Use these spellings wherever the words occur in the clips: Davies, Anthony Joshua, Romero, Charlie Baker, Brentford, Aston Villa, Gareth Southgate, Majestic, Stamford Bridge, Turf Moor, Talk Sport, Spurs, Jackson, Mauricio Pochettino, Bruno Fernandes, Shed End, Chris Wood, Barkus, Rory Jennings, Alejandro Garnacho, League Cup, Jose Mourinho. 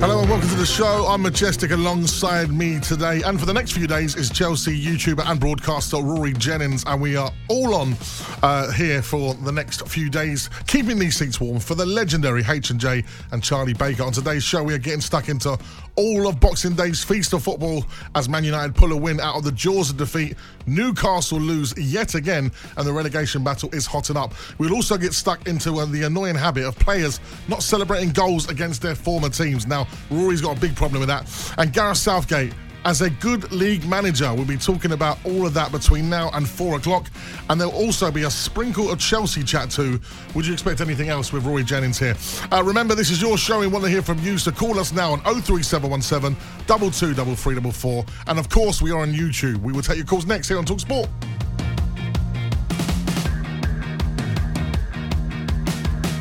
Hello and welcome to the show. I'm Majestic. Alongside me today and for the next few days is Chelsea YouTuber and broadcaster Rory Jennings, and we are all on here for the next few days, keeping these seats warm for the legendary H&J and Charlie Baker. On today's show, we are getting stuck into all of Boxing Day's feast of football as Man United pull a win out of the jaws of defeat, Newcastle lose yet again, and the relegation battle is hotting up. We'll also get stuck into the annoying habit of players not celebrating goals against their former teams. Now, Rory's got a big problem with that. And Gareth Southgate, as a good league manager, we'll be talking about all of that between now and 4 o'clock. And there'll also be a sprinkle of Chelsea chat too. Would you expect anything else with Rory Jennings here? Remember, this is your show. We want to hear from you, so call us now on 03717 223344. And of course, we are on YouTube. We will take your calls next here on Talk Sport.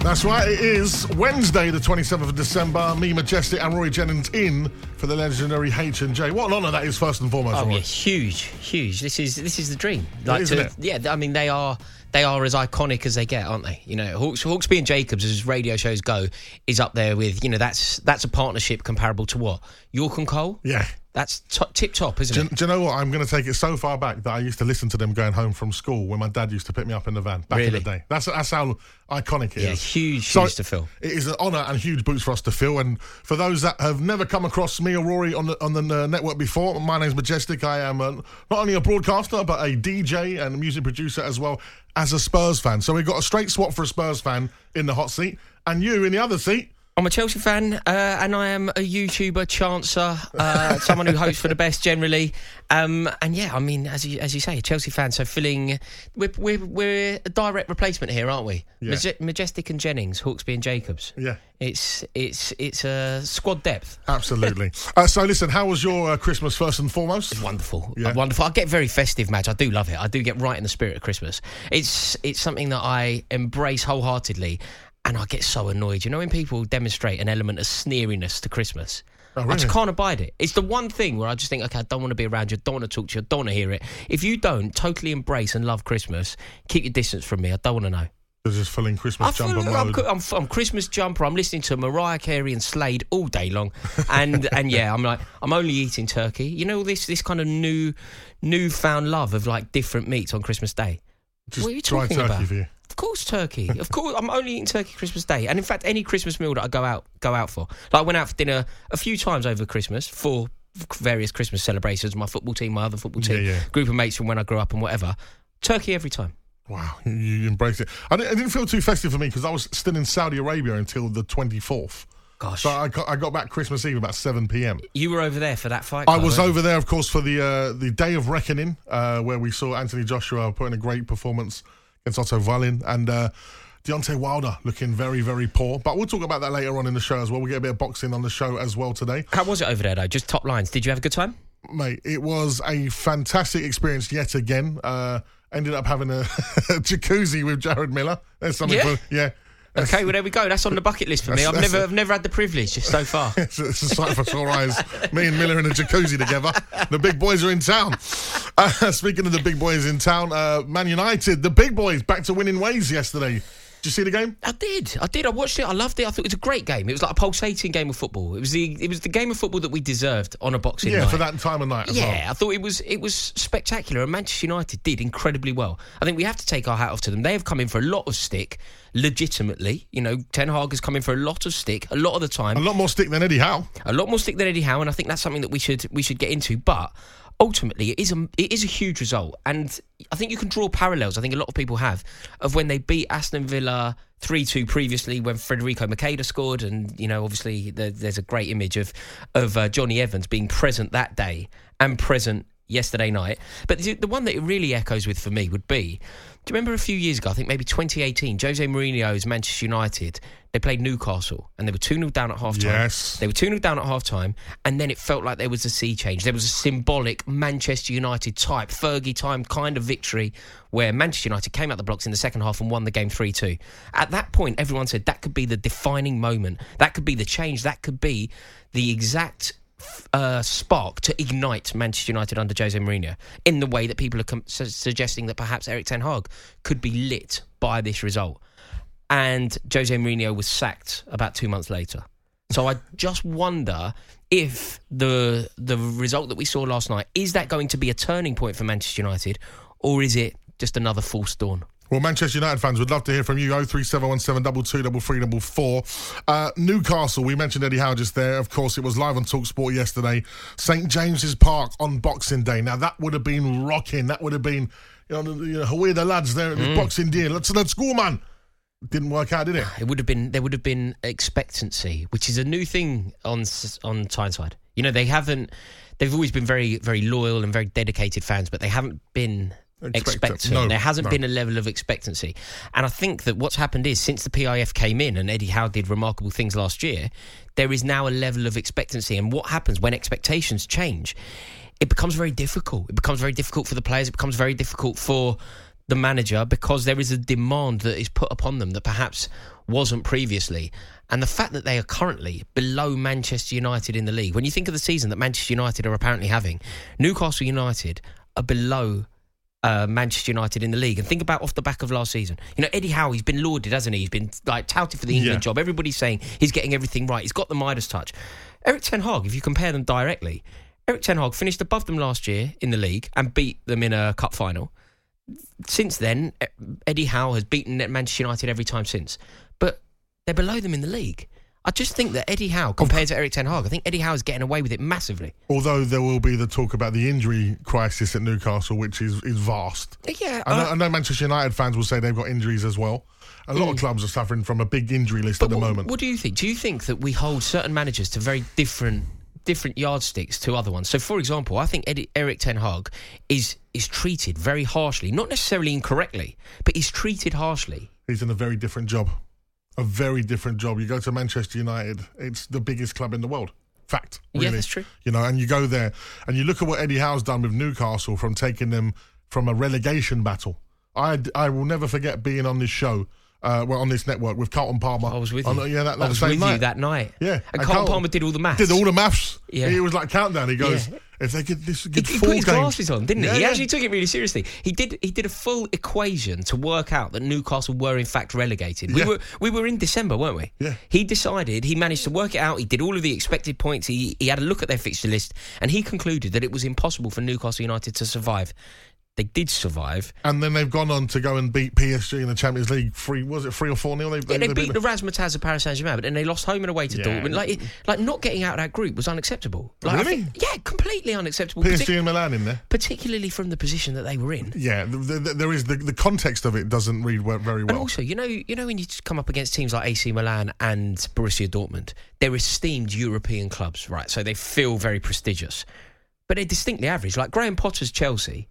That's right, it is Wednesday the 27th of December. Me, Majestic and Rory Jennings in for the legendary H&J. What an honour that is, first and foremost. Oh, yeah, huge, huge. This is the dream. Like, isn't it? Yeah, I mean, they are as iconic as they get, aren't they? You know, Hawksbee and Jacobs, as radio shows go, is up there with, you know, that's a partnership comparable to what? York and Cole? Yeah. That's tip-top, isn't it? Do you know what? I'm going to take it so far back that I used to listen to them going home from school when my dad used to pick me up in the van back in the day. That's how iconic it is. Yeah, huge shoes to fill. It is an honour and huge boots for us to fill. And for those that have never come across me or Rory on the network before, my name's Majestic. I am not only a broadcaster, but a DJ and music producer as well as a Spurs fan. So we've got a straight swap for a Spurs fan in the hot seat and you in the other seat. I'm a Chelsea fan, and I am a YouTuber, chancer, someone who hopes for the best generally. And yeah, I mean, as you say, Chelsea fan. So filling, we're a direct replacement here, aren't we? Yeah. Majestic and Jennings, Hawksby and Jacobs. Yeah, it's a squad depth. Absolutely. So listen, how was your Christmas first and foremost? It's wonderful, yeah. Wonderful. I get very festive, Madge. I do love it. I do get right in the spirit of Christmas. It's something that I embrace wholeheartedly. And I get so annoyed. You know when people demonstrate an element of sneeriness to Christmas? Oh, really? I just can't abide it. It's the one thing where I just think, OK, I don't want to be around you, I don't want to talk to you, I don't want to hear it. If you don't totally embrace and love Christmas, keep your distance from me, I don't want to know. They're just filling Christmas jumper mode. I'm Christmas jumper, I'm listening to Mariah Carey and Slade all day long. And yeah, I'm like, I'm only eating turkey. You know, this kind of newfound love of like different meats on Christmas Day. Just what are you talking about? Dry turkey for you. Of course, turkey. Of course, I'm only eating turkey Christmas Day. And in fact, any Christmas meal that I go out for. Like, I went out for dinner a few times over Christmas for various Christmas celebrations, my football team, my other football team, group of mates from when I grew up and whatever. Turkey every time. Wow, you embrace it. I didn't feel too festive for me because I was still in Saudi Arabia until the 24th. Gosh. So I got back Christmas Eve about 7pm. You were over there for that fight? I was over there, of course, for the Day of Reckoning, where we saw Anthony Joshua put in a great performance against Otto Wallin, and Deontay Wilder looking very, very poor. But we'll talk about that later on in the show as well. We'll get a bit of boxing on the show as well today. How was it over there, though? Just top lines. Did you have a good time? Mate, it was a fantastic experience yet again. Ended up having a jacuzzi with Jared Miller. There's something for... Yeah. Okay, well, there we go. That's on the bucket list for me. I've never had the privilege so far. It's a sight for sore eyes. Me and Miller in a jacuzzi together. The big boys are in town. Speaking of the big boys in town, Man United, the big boys, back to winning ways yesterday. Did you see the game? I did. I watched it. I loved it. I thought it was a great game. It was like a pulsating game of football. It was the game of football that we deserved on a boxing night. Yeah, for that time of night as well. Yeah, I thought it was spectacular. And Manchester United did incredibly well. I think we have to take our hat off to them. They have come in for a lot of stick, legitimately. You know, Ten Hag has come in for a lot of stick, a lot of the time. A lot more stick than Eddie Howe. And I think that's something that we should get into. But ultimately, it is a huge result. And I think you can draw parallels, I think a lot of people have, of when they beat Aston Villa 3-2 previously when Federico Maqueda scored. And, you know, obviously there's a great image of Johnny Evans being present that day and present yesterday night. But the one that it really echoes with for me would be, do you remember a few years ago, I think maybe 2018, Jose Mourinho's Manchester United, they played Newcastle and they were 2-0 down at halftime. Yes. They were 2-0 down at halftime, and then it felt like there was a sea change. There was a symbolic Manchester United type, Fergie time kind of victory where Manchester United came out the blocks in the second half and won the game 3-2. At that point, everyone said that could be the defining moment. That could be the change. That could be the exact spark to ignite Manchester United under Jose Mourinho, in the way that people are suggesting that perhaps Erik Ten Hag could be lit by this result. And Jose Mourinho was sacked about 2 months later. So I just wonder if the result that we saw last night, is that going to be a turning point for Manchester United, or is it just another false dawn? Well, Manchester United fans, would love to hear from you. 03717223344. Newcastle, we mentioned Eddie Howe just there. Of course, it was live on Talk Sport yesterday. St James's Park on Boxing Day. Now, that would have been rocking. That would have been, you know who are the lads there at the Boxing Day? Let's go, man. Didn't work out, did it? It would have been. There would have been expectancy, which is a new thing on Tyneside. You know, they haven't. They've always been very, very loyal and very dedicated fans, but they haven't been expectant. No, there hasn't been a level of expectancy. And I think that what's happened is, since the PIF came in and Eddie Howe did remarkable things last year, there is now a level of expectancy. And what happens when expectations change? It becomes very difficult. It becomes very difficult for the players. It becomes very difficult for the manager, because there is a demand that is put upon them that perhaps wasn't previously. And the fact that they are currently below Manchester United in the league, when you think of the season that Manchester United are apparently having, Newcastle United are below Manchester United in the league. And think about off the back of last season. You know, Eddie Howe, he's been lauded, hasn't he? He's been like touted for the England job. Everybody's saying he's getting everything right. He's got the Midas touch. Erik Ten Hag, if you compare them directly, Erik Ten Hag finished above them last year in the league and beat them in a cup final. Since then, Eddie Howe has beaten Manchester United every time since. But they're below them in the league. I just think that Eddie Howe, compared to Erik Ten Hag, I think Eddie Howe is getting away with it massively. Although there will be the talk about the injury crisis at Newcastle, which is vast. Yeah, I know Manchester United fans will say they've got injuries as well. A lot of clubs are suffering from a big injury list at the moment. What do you think? Do you think that we hold certain managers to very different yardsticks to other ones? So, for example, I think Erik Ten Hag is treated very harshly. Not necessarily incorrectly, but he's treated harshly. He's in a very different job. A very different job. You go to Manchester United, it's the biggest club in the world. Fact, really. Yeah, that's true. You know, and you go there and you look at what Eddie Howe's done with Newcastle, from taking them from a relegation battle. I will never forget being on this show, on this network with Carlton Palmer. I was with you. I was with you that night. Yeah. And Carlton Palmer did all the maths. Did all the maths. Yeah. He was like countdown. He goes, if they could, this good. He put his glasses on, didn't he? Yeah, he actually took it really seriously. He did a full equation to work out that Newcastle were in fact relegated. We were in December, weren't we? Yeah. He decided, he managed to work it out. He did all of the expected points. He had a look at their fixture list, and he concluded that it was impossible for Newcastle United to survive. They did survive, and then they've gone on to go and beat PSG in the Champions League 3-4 nil. They beat the razzmatazz of Paris Saint Germain, but then they lost home and away to Dortmund. Like not getting out of that group was unacceptable. Like, really? Completely unacceptable. PSG and Milan in there, particularly from the position that they were in. Yeah, there is the context of it doesn't read very well. And also, you know, when you come up against teams like AC Milan and Borussia Dortmund, they're esteemed European clubs, right? So they feel very prestigious, but they're distinctly average. Like Graham Potter's Chelsea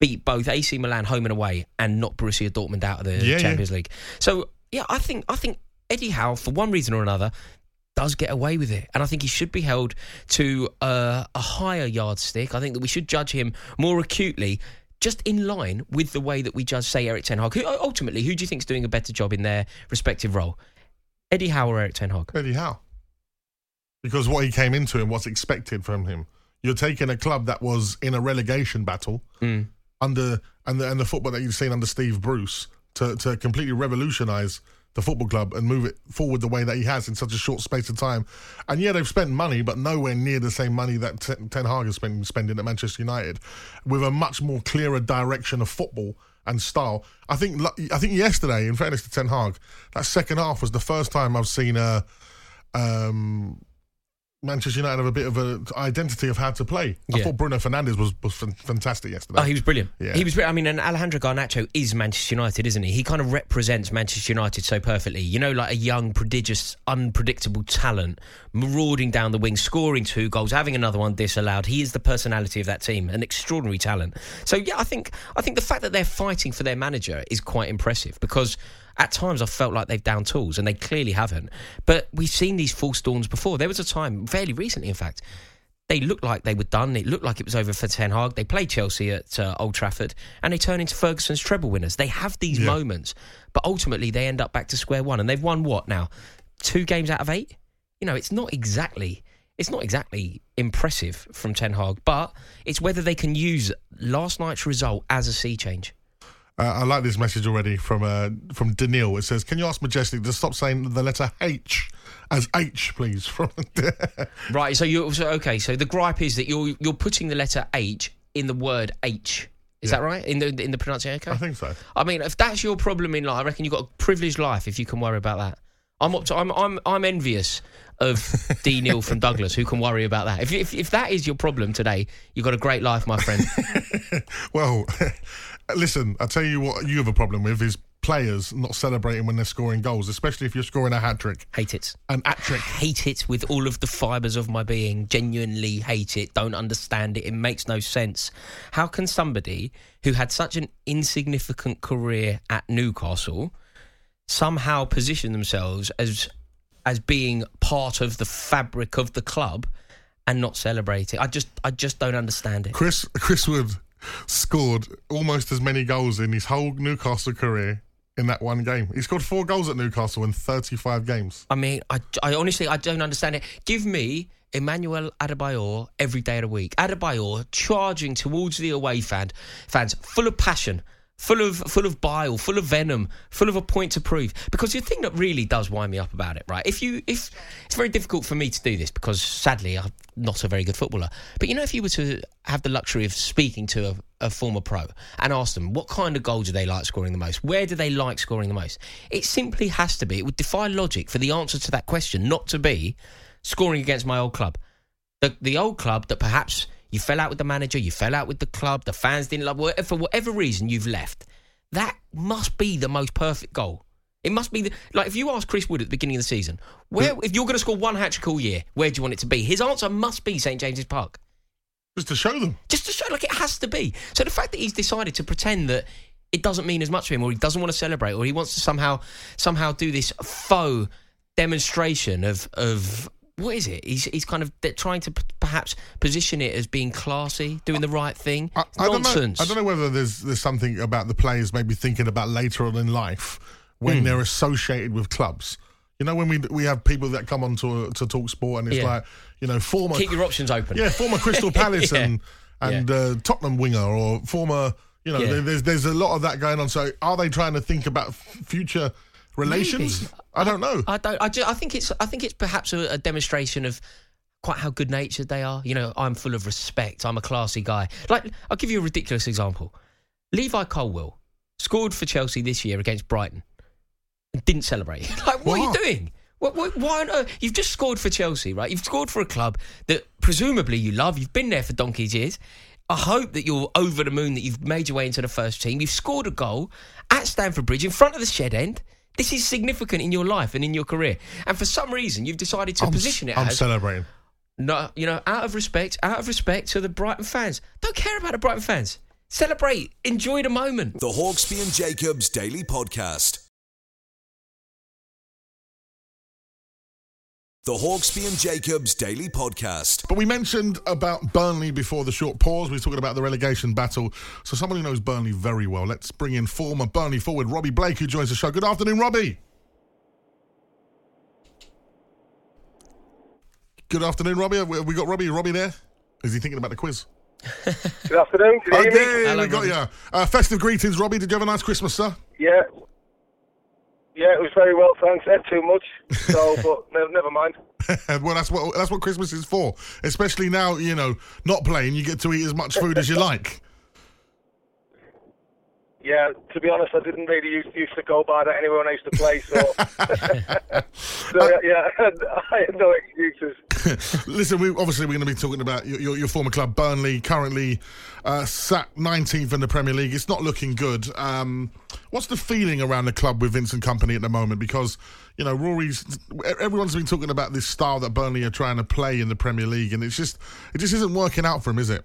beat both AC Milan home and away and knocked Borussia Dortmund out of the Champions League. So, I think Eddie Howe, for one reason or another, does get away with it. And I think he should be held to a higher yardstick. I think that we should judge him more acutely, just in line with the way that we judge, say, Erik Ten Hag. Who do you think is doing a better job in their respective role? Eddie Howe or Erik Ten Hag? Eddie Howe. Because what he came into and what's expected from him. You're taking a club that was in a relegation battle and the football that you've seen under Steve Bruce to completely revolutionise the football club and move it forward the way that he has in such a short space of time. And yeah, they've spent money, but nowhere near the same money that Ten Hag has been spending at Manchester United, with a much more clearer direction of football and style. I think yesterday, in fairness to Ten Hag, that second half was the first time I've seen Manchester United have a bit of an identity of how to play. I thought Bruno Fernandes was fantastic yesterday. Oh, he was brilliant. Yeah. He was. I mean, and Alejandro Garnacho is Manchester United, isn't he? He kind of represents Manchester United so perfectly. You know, like a young, prodigious, unpredictable talent, marauding down the wing, scoring 2 goals, having another one disallowed. He is the personality of that team, an extraordinary talent. So, yeah, I think the fact that they're fighting for their manager is quite impressive because at times I felt like they've downed tools and they clearly haven't. But we've seen these false dawns before. There was a time, fairly recently in fact, they looked like they were done. It looked like it was over for Ten Hag. They played Chelsea at Old Trafford and they turn into Ferguson's treble winners. They have these moments, but ultimately they end up back to square one. And they've won what now? 2 games out of 8? You know, it's not exactly impressive from Ten Hag, but it's whether they can use last night's result as a sea change. I like this message already from Daniil. It says, can you ask Majestic to stop saying the letter H as H, please? Right, so the gripe is that you're putting the letter H in the word H. Is that right? In the pronunciation? Okay. I think so. I mean, if that's your problem in life, I reckon you've got a privileged life if you can worry about that. I'm envious of D. Neil from Douglas, who can worry about that. If that is your problem today, you've got a great life, my friend. Well, listen, I'll tell you what you have a problem with is players not celebrating when they're scoring goals, especially if you're scoring a hat-trick. Hate it. An hat-trick. Hate it with all of the fibres of my being. Genuinely hate it. Don't understand it. It makes no sense. How can somebody who had such an insignificant career at Newcastle somehow position themselves as being part of the fabric of the club and not celebrate it? I just don't understand it. Chris Wood scored almost as many goals in his whole Newcastle career in that one game. He scored 4 goals at Newcastle in 35 games. I mean, I honestly, I don't understand it. Give me Emmanuel Adebayor every day of the week. Adebayor charging towards the away fans, full of passion, full of bile, full of venom, full of a point to prove. Because the thing that really does wind me up about it, right? If it's very difficult for me to do this because sadly I'm not a very good footballer. But you know, if you were to have the luxury of speaking to a former pro and ask them what kind of goal do they like scoring the most, where do they like scoring the most, it simply has to be, it would defy logic for the answer to that question not to be scoring against my old club. The old club that perhaps you fell out with the manager, you fell out with the club, the fans didn't love, for whatever reason you've left. That must be the most perfect goal. It must be, like if you ask Chris Wood at the beginning of the season, if you're going to score one hat-trick all year, where do you want it to be? His answer must be St. James's Park. Just to show, like it has to be. So the fact that he's decided to pretend that it doesn't mean as much to him, or he doesn't want to celebrate, or he wants to somehow do this faux demonstration of what is it? He's kind of trying to perhaps position it as being classy, doing the right thing. Nonsense. I don't know whether there's something about the players maybe thinking about later on in life when they're associated with clubs. You know, when we have people that come on to Talk Sport and it's like, you know, former... Keep your options open. Yeah, former Crystal Palace and Tottenham winger or former... You know, there's a lot of that going on. So are they trying to think about future... relations? Maybe. I don't know. I think it's perhaps a demonstration of quite how good natured they are. You know, I'm full of respect. I'm a classy guy. Like, I'll give you a ridiculous example. Levi Colwill scored for Chelsea this year against Brighton. Didn't celebrate. Like, what are you doing? Why on earth? You've just scored for Chelsea, right? You've scored for a club that presumably you love. You've been there for donkey's years. I hope that you're over the moon that you've made your way into the first team. You've scored a goal at Stamford Bridge in front of the shed end. This is significant in your life and in your career. And for some reason, you've decided to position it as... I'm celebrating. No, you know, out of respect to the Brighton fans. Don't care about the Brighton fans. Celebrate. Enjoy the moment. The Hawksbee and Jacobs Daily Podcast. The Hawksbee and Jacobs Daily Podcast. But we mentioned about Burnley before the short pause. We were talking about the relegation battle. So someone who knows Burnley very well. Let's bring in former Burnley forward Robbie Blake, who joins the show. Good afternoon, Robbie. Good afternoon, Robbie. Have we got Robbie? Robbie there? Is he thinking about the quiz? Good afternoon. Good evening. Hello, we got you. Festive greetings, Robbie. Did you have a nice Christmas, sir? Yeah. Yeah, it was very well, thanks. Not too much, so but never mind. Well, that's what Christmas is for. Especially now, you know, not playing, you get to eat as much food as you like. Yeah, to be honest, I didn't really used to go by that anywhere when I used to play, so, I had no excuses. Listen, we're going to be talking about your former club, Burnley, currently sat 19th in the Premier League. It's not looking good. What's the feeling around the club with Vincent Kompany at the moment? Because, you know, everyone's been talking about this style that Burnley are trying to play in the Premier League, and it just isn't working out for him, is it?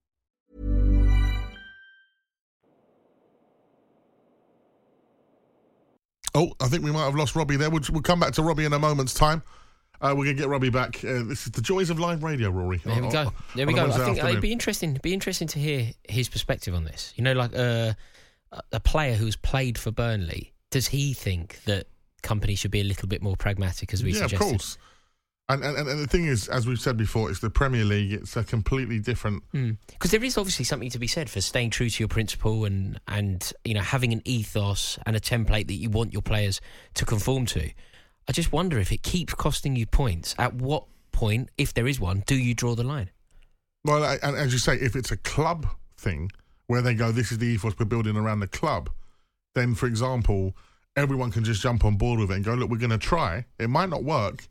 Oh, I think we might have lost Robbie there. We'll come back to Robbie in a moment's time. We're going to get Robbie back. This is the joys of live radio, Rory. There we go. I think it'd be interesting. To hear his perspective on this. You know, like a player who's played for Burnley, does he think that Kompany should be a little bit more pragmatic, as we suggested? Yeah, of course. And the thing is, as we've said before, it's the Premier League. It's a completely different... Because there is obviously something to be said for staying true to your principle and you know, having an ethos and a template that you want your players to conform to. I just wonder if it keeps costing you points. At what point, if there is one, do you draw the line? Well, and as you say, if it's a club thing where they go, this is the ethos we're building around the club, then, for example, everyone can just jump on board with it and go, look, we're going to try. It might not work,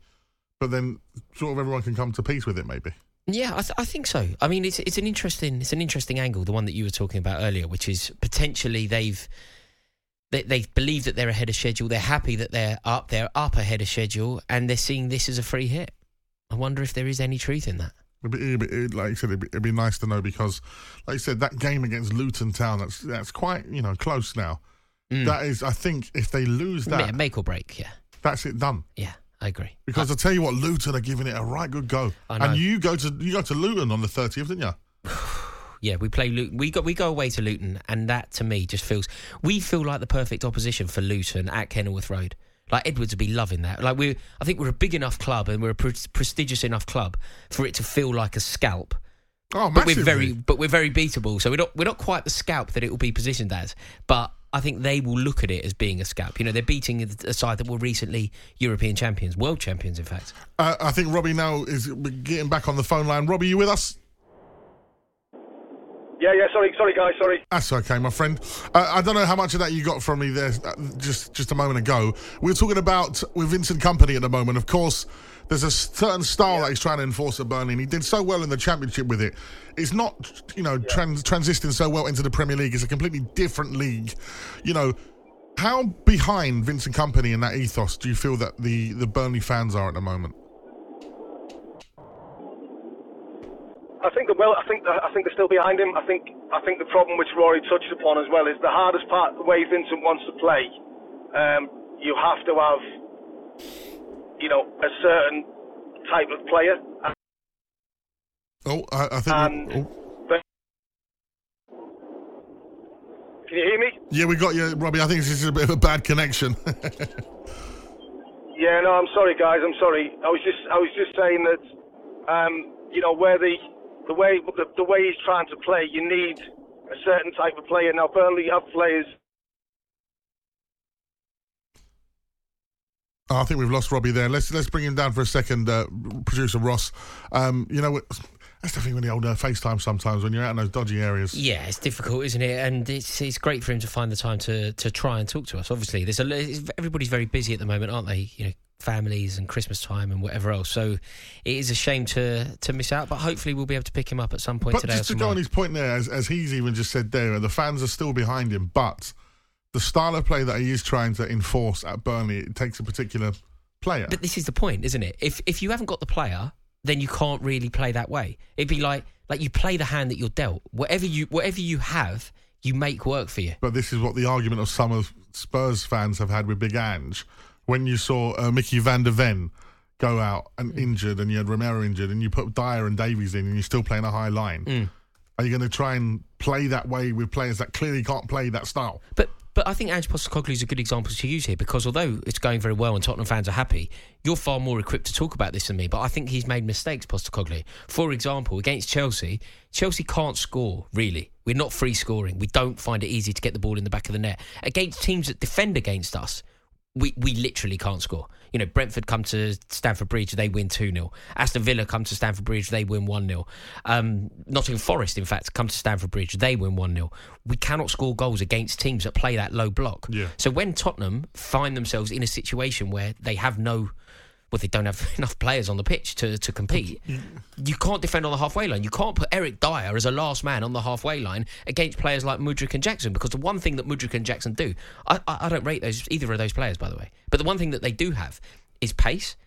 but then sort of everyone can come to peace with it, maybe. Yeah, I think so. I mean, it's an interesting angle, the one that you were talking about earlier, which is potentially they believe that they're ahead of schedule, they're happy that they're up ahead of schedule, and they're seeing this as a free hit. I wonder if there is any truth in that. Like you said, it'd be nice to know, because, like you said, that game against Luton Town, that's quite, you know, close now. That is, I think, if they lose that... Yeah, make or break, yeah. That's it done. Yeah. I agree. Because I tell you what, Luton are giving it a right good go. I know. And you go to Luton on the 30th, didn't you? Yeah, we play Luton. We go away to Luton, and that to me just feels... We feel like the perfect opposition for Luton at Kenilworth Road. Like, Edwards would be loving that. Like, I think we're a big enough club and we're a prestigious enough club for it to feel like a scalp. Oh, massively. But we're very beatable, so we're not quite the scalp that it will be positioned as. But I think they will look at it as being a scalp. You know, they're beating a side that were recently European champions, world champions, in fact. I think Robbie now is getting back on the phone line. Robbie, you with us? Yeah, sorry, guys, sorry. That's okay, my friend. I don't know how much of that you got from me there just a moment ago. We're talking about with Vincent Kompany at the moment. Of course, there's a certain style that he's trying to enforce at Burnley, and he did so well in the Championship with it. It's not, you know, transitioning so well into the Premier League. It's a completely different league. You know, how behind Vincent Kompany and that ethos do you feel that the Burnley fans are at the moment? I think they're still behind him. I think the problem which Rory touched upon as well is the hardest part, the way Vincent wants to play. You have to have, you know, a certain type of player. Oh, I think. Can you hear me? Yeah, we got you, Robbie. I think this is a bit of a bad connection. Yeah, no, I'm sorry, guys. I'm sorry. I was just saying that, you know, where the way he's trying to play, you need a certain type of player. Now, Burnley have players. I think we've lost Robbie there. Let's bring him down for a second, producer Ross. You know, that's the thing with the old FaceTime sometimes when you're out in those dodgy areas. Yeah, it's difficult, isn't it? And it's great for him to find the time to try and talk to us, obviously. Everybody's very busy at the moment, aren't they? You know, families and Christmas time and whatever else. So it is a shame to miss out, but hopefully we'll be able to pick him up at some point today. But just to go on his point there, as he's even just said there, the fans are still behind him, but the style of play that he is trying to enforce at Burnley, it takes a particular player. But this is the point, isn't it? If you haven't got the player, then you can't really play that way. It'd be like you play the hand that you're dealt. Whatever you have, you make work for you. But this is what the argument of some of Spurs fans have had with Big Ange. When you saw Mickey van der Ven go out and injured, and you had Romero injured, and you put Dyer and Davies in, and you're still playing a high line, are you going to try and play that way with players that clearly can't play that style? But I think Ange Postecoglou is a good example to use here, because although it's going very well and Tottenham fans are happy, you're far more equipped to talk about this than me, but I think he's made mistakes, Postecoglou. For example, against Chelsea can't score, really. We're not free scoring. We don't find it easy to get the ball in the back of the net. Against teams that defend against us, we literally can't score. You know, Brentford come to Stamford Bridge, they win 2-0. Aston Villa come to Stamford Bridge, they win 1-0. Nottingham Forest, in fact, come to Stamford Bridge, they win 1-0. We cannot score goals against teams that play that low block. Yeah. So when Tottenham find themselves in a situation where they have they don't have enough players on the pitch to compete. You can't defend on the halfway line. You can't put Eric Dyer as a last man on the halfway line against players like Mudryk and Jackson, because the one thing that Mudryk and Jackson do, I don't rate either of those players, by the way, but the one thing that they do have is pace.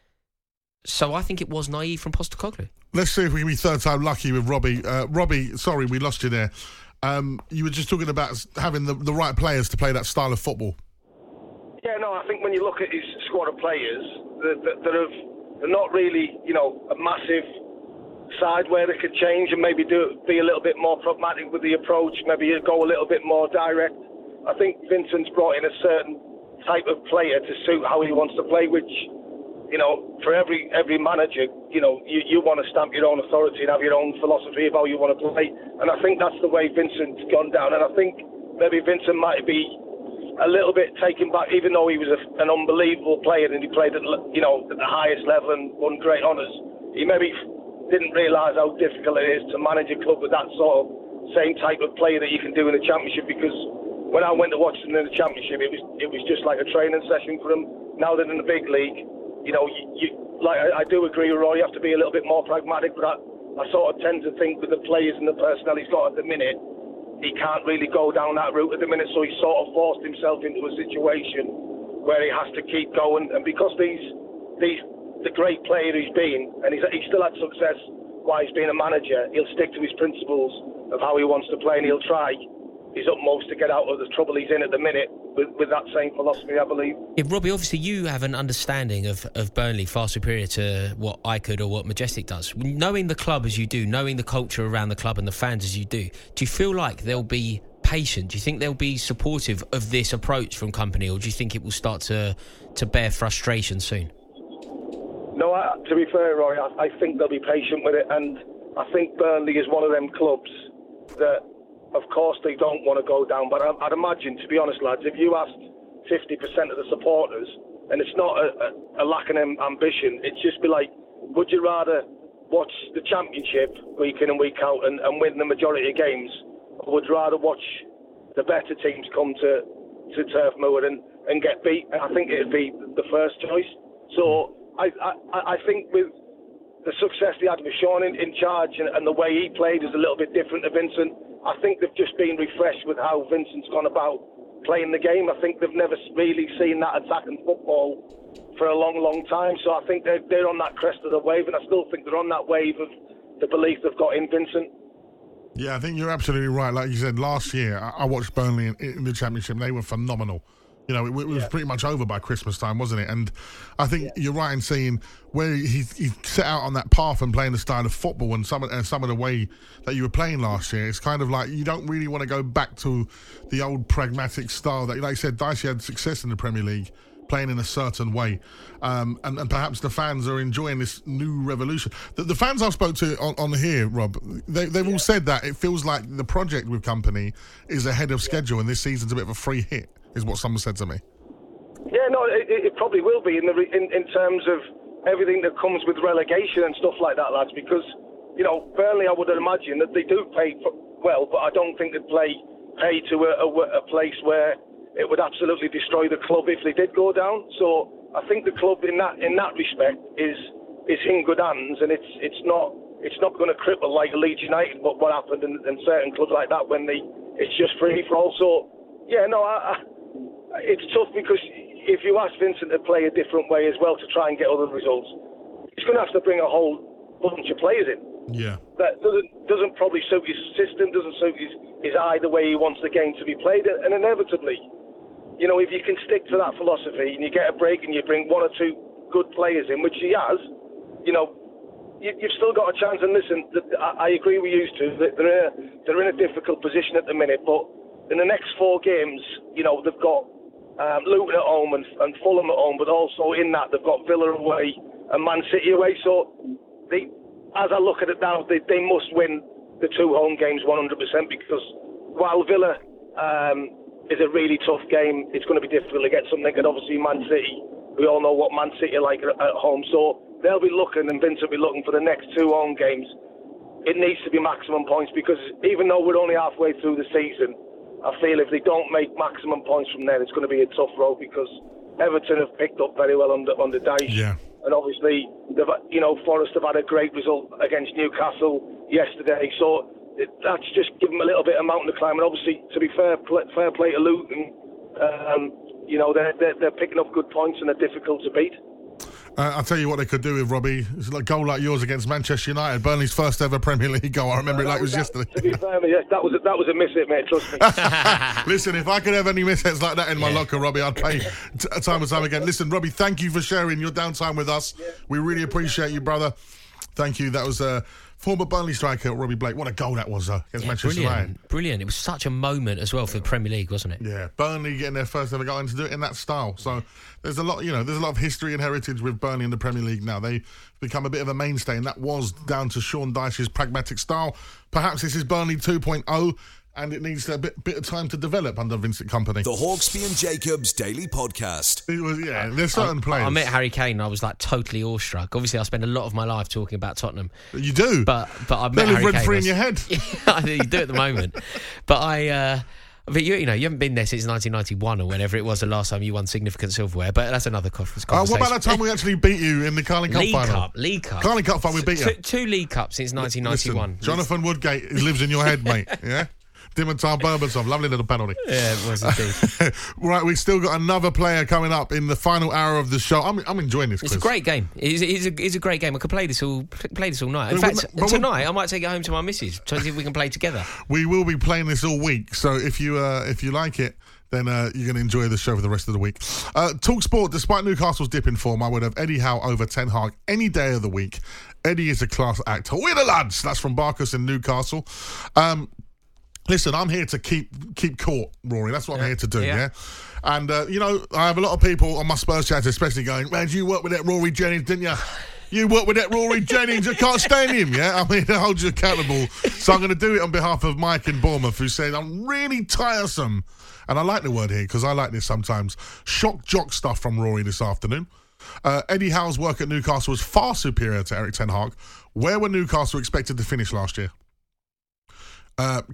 So I think it was naive from Postecoglou. Let's see if we can be third time lucky with Robbie. Robbie, sorry, we lost you there. You were just talking about having the right players to play that style of football. Yeah, no, I think when you look at his squad of players, they're not really, you know, a massive side where they could change and maybe be a little bit more pragmatic with the approach, maybe go a little bit more direct. I think Vincent's brought in a certain type of player to suit how he wants to play, which, you know, for every manager, you know, you want to stamp your own authority and have your own philosophy of how you want to play. And I think that's the way Vincent's gone down. And I think maybe Vincent might be a little bit taken back, even though he was an unbelievable player and he played at the highest level and won great honours. He maybe didn't realise how difficult it is to manage a club with that sort of same type of player that you can do in the Championship, because when I went to watch them in the Championship, it was just like a training session for them. Now they're in the big league, you know, I do agree with Roy, you have to be a little bit more pragmatic, but I sort of tend to think with the players and the personnel he's got at the minute, he can't really go down that route at the minute, so he sort of forced himself into a situation where he has to keep going. And because the great player he's been, and he's still had success while he's been a manager, he'll stick to his principles of how he wants to play, and he'll try his utmost to get out of the trouble he's in at the minute with that same philosophy, I believe. Yeah, Robbie, obviously you have an understanding of Burnley far superior to what I could or what Majestic does. Knowing the club as you do, knowing the culture around the club and the fans as you do you feel like they'll be patient? Do you think they'll be supportive of this approach from Kompany, or do you think it will start to bear frustration soon? No, to be fair, Roy, I think they'll be patient with it, and I think Burnley is one of them clubs that, of course, they don't want to go down, but I'd imagine, to be honest, lads, if you asked 50% of the supporters, and it's not a lack of ambition, it's just be like, would you rather watch the Championship week in and week out and win the majority of games, or would you rather watch the better teams come to Turf Moor and get beat? And I think it'd be the first choice. So I think with the success they had with Sean in charge and the way he played is a little bit different to Vincent. I think they've just been refreshed with how Vincent's gone about playing the game. I think they've never really seen that attacking football for a long, long time. So I think they're on that crest of the wave, and I still think they're on that wave of the belief they've got in Vincent. Yeah, I think you're absolutely right. Like you said, last year I watched Burnley in the Championship, and they were phenomenal. You know, it was pretty much over by Christmas time, wasn't it? And I think you're right in seeing where he set out on that path and playing the style of football and some of the way that you were playing last year. It's kind of like you don't really want to go back to the old pragmatic style that, like you said, Dicey had success in the Premier League, playing in a certain way. And perhaps the fans are enjoying this new revolution. The fans I've spoke to on here, Rob, they've all said that it feels like the project with Kompany is ahead of schedule and this season's a bit of a free hit, is what someone said to me. Yeah, no, it probably will be in terms of everything that comes with relegation and stuff like that, lads, because, you know, Burnley, I would imagine that they do pay well, but I don't think they'd pay to a place where it would absolutely destroy the club if they did go down. So I think the club in that respect is in good hands, and it's not going to cripple like Leeds United, but what happened in certain clubs like that when it's just free for all. So yeah, no, it's tough, because if you ask Vincent to play a different way as well to try and get other results, he's going to have to bring a whole bunch of players in. Yeah, that doesn't probably suit his system, doesn't suit his eye, the way he wants the game to be played, and inevitably, you know, if you can stick to that philosophy and you get a break and you bring one or two good players in, which he has, you know, you've still got a chance. And listen, I agree with you two that they're in a difficult position at the minute, but in the next four games, you know, they've got Luton at home and Fulham at home, but also in that they've got Villa away and Man City away, so they. As I look at it now, they must win the two home games 100%, because while Villa is a really tough game, it's going to be difficult to get something. And obviously Man City, we all know what Man City are like at home. So they'll be looking, and Vince will be looking for the next two home games. It needs to be maximum points, because even though we're only halfway through the season, I feel if they don't make maximum points from there, it's going to be a tough road, because Everton have picked up very well under Dyche. Yeah. And obviously, you know, Forest have had a great result against Newcastle yesterday. So that's just given them a little bit of mountain to climb. And obviously, to be fair play to Luton, you know, they're picking up good points and they're difficult to beat. I'll tell you what they could do with Robbie. It's like a goal like yours against Manchester United, Burnley's first ever Premier League goal. I remember it was yesterday. To be fair, yes, that was a miss hit, mate, trust me. Listen, if I could have any miss hits like that in my locker, Robbie, I'd play time and time again. Listen, Robbie, thank you for sharing your downtime with us. Yeah. We really appreciate you, brother. Thank you. That was former Burnley striker Robbie Blake. What a goal that was, against Manchester United. Brilliant. It was such a moment as well for the Premier League, wasn't it? Yeah, Burnley getting their first ever goal, and to do it in that style. So there's a lot, you know, of history and heritage with Burnley in the Premier League now. They've become a bit of a mainstay, and that was down to Sean Dyche's pragmatic style. Perhaps this is Burnley 2.0, and it needs a bit of time to develop under Vincent Kompany. The Hawksbee and Jacobs Daily Podcast. It was, yeah, there's certain players. I met Harry Kane and I was like totally awestruck. Obviously, I spend a lot of my life talking about Tottenham. You do? But I've met Harry Kane. Free in your head. Yeah, I think you do at the moment. But you know, you haven't been there since 1991 or whenever it was the last time you won significant silverware, but that's another conference conversation. What about that time we actually beat you in the Carling Cup final? League Cup. Carling Cup final, we beat you. Two League Cups since 1991. Listen, Jonathan Woodgate lives in your head, mate, yeah? Dimitar Berbatov, lovely little penalty. Yeah, it was indeed. Right, we've still got another player coming up in the final hour of the show. I'm enjoying this. It's a great game. It's a great game. I could play this all night. In fact, tonight I might take it home to my missus to see if we can play together. We will be playing this all week. So if you like it, then you're going to enjoy the show for the rest of the week. Talk Sport, despite Newcastle's dip in form, I would have Eddie Howe over Ten Hag any day of the week. Eddie is a class actor. We're the lads. That's from Barkus in Newcastle. Listen, I'm here to keep court, Rory. That's what I'm here to do, yeah? And, you know, I have a lot of people on my Spurs chats especially going, man, you worked with that Rory Jennings, didn't you? You worked with that Rory Jennings. I can't stand him, yeah? I'm here to hold you accountable. So I'm going to do it on behalf of Mike in Bournemouth, who said, I'm really tiresome. And I like the word here, because I like this sometimes. Shock jock stuff from Rory this afternoon. Eddie Howe's work at Newcastle was far superior to Erik Ten Hag. Where were Newcastle expected to finish last year?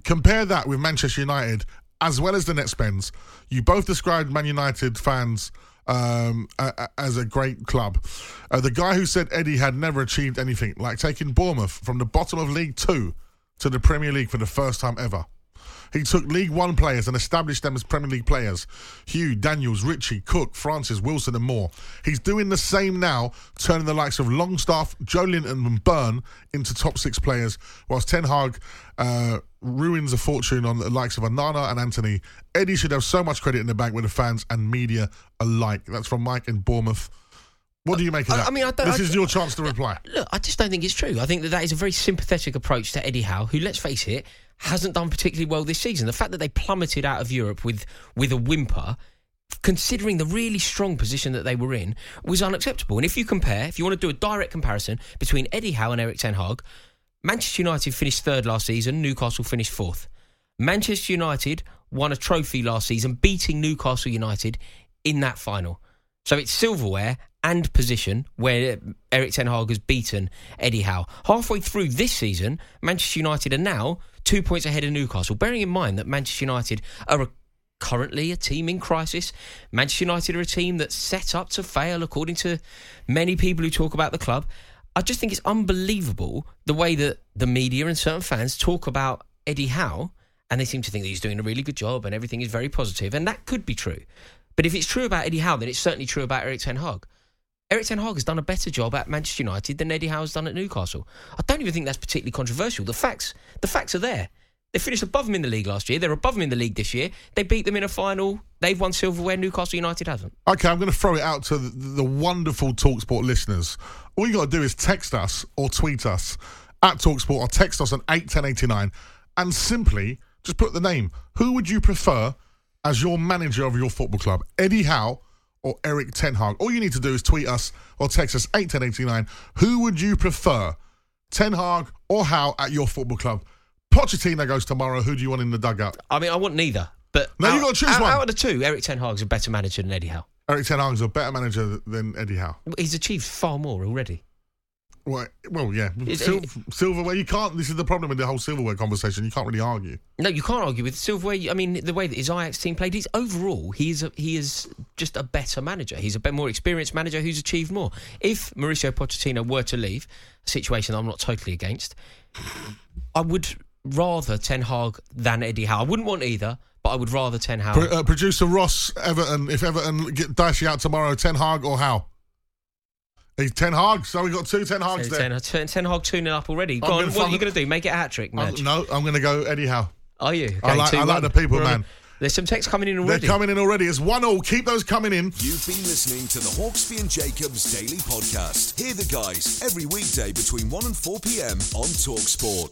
Compare that with Manchester United, as well as the net spends. You both described Man United fans as a great club. The guy who said Eddie had never achieved anything, like taking Bournemouth from the bottom of League 2 to the Premier League for the first time ever. He took League 1 players and established them as Premier League players. Hugh, Daniels, Ritchie, Cook, Francis, Wilson and more. He's doing the same now, turning the likes of Longstaff, Joe Linton and Byrne into top six players, whilst Ten Hag ruins a fortune on the likes of Anana and Anthony. Eddie should have so much credit in the bank with the fans and media alike. That's from Mike in Bournemouth. What do you make of that? I mean, this is your chance to reply. Look, I just don't think it's true. I think that is a very sympathetic approach to Eddie Howe, who, let's face it, hasn't done particularly well this season. The fact that they plummeted out of Europe with a whimper, considering the really strong position that they were in, was unacceptable. And if you want to do a direct comparison between Eddie Howe and Erik Ten Hag, Manchester United finished third last season, Newcastle finished fourth. Manchester United won a trophy last season, beating Newcastle United in that final. So it's silverware and position where Erik Ten Hag has beaten Eddie Howe. Halfway through this season, Manchester United are now 2 points ahead of Newcastle, bearing in mind that Manchester United are currently a team in crisis. Manchester United are a team that's set up to fail, according to many people who talk about the club. I just think it's unbelievable the way that the media and certain fans talk about Eddie Howe, and they seem to think that he's doing a really good job and everything is very positive, and that could be true. But if it's true about Eddie Howe, then it's certainly true about Erik Ten Hag. Erik Ten Hag has done a better job at Manchester United than Eddie Howe has done at Newcastle. I don't even think that's particularly controversial. The facts are there. They finished above them in the league last year. They're above them in the league this year. They beat them in a final. They've won silverware. Newcastle United hasn't. OK, I'm going to throw it out to the wonderful TalkSport listeners. All you got to do is text us or tweet us at TalkSport or text us on 81089 and simply just put the name. Who would you prefer as your manager of your football club, Eddie Howe or Erik Ten Hag? All you need to do is tweet us or text us 81089. Who would you prefer, Ten Hag or Howe at your football club? Pochettino goes tomorrow. Who do you want in the dugout? I mean, I want neither. But no, you've got to choose one. Out of the two, Erik Ten Hag's a better manager than Eddie Howe. Erik Ten Hag's a better manager than Eddie Howe. He's achieved far more already. Well, yeah. Silverware, you can't. This is the problem with the whole silverware conversation. You can't really argue. No, you can't argue with silverware. I mean, the way that his Ajax team played, he is just a better manager. He's a more experienced manager who's achieved more. If Mauricio Pochettino were to leave, a situation I'm not totally against, I would rather Ten Hag than Eddie Howe. I wouldn't want either, but I would rather Ten Hag. Producer Ross, Everton. If Everton get Dicey out tomorrow, Ten Hag or Howe? He's Ten Hag, so we've got two Ten Hags there. Ten Hag 2-0 up already. Go on, what are you going to do? Make it a hat-trick, Madge? No, I'm going to go Eddie Howe. Are you? Okay, I like the people, man. There's some texts coming in already. They're coming in already. It's 1-1. Keep those coming in. You've been listening to the Hawksbee and Jacobs Daily Podcast. Hear the guys every weekday between 1 and 4pm on Talk Sport.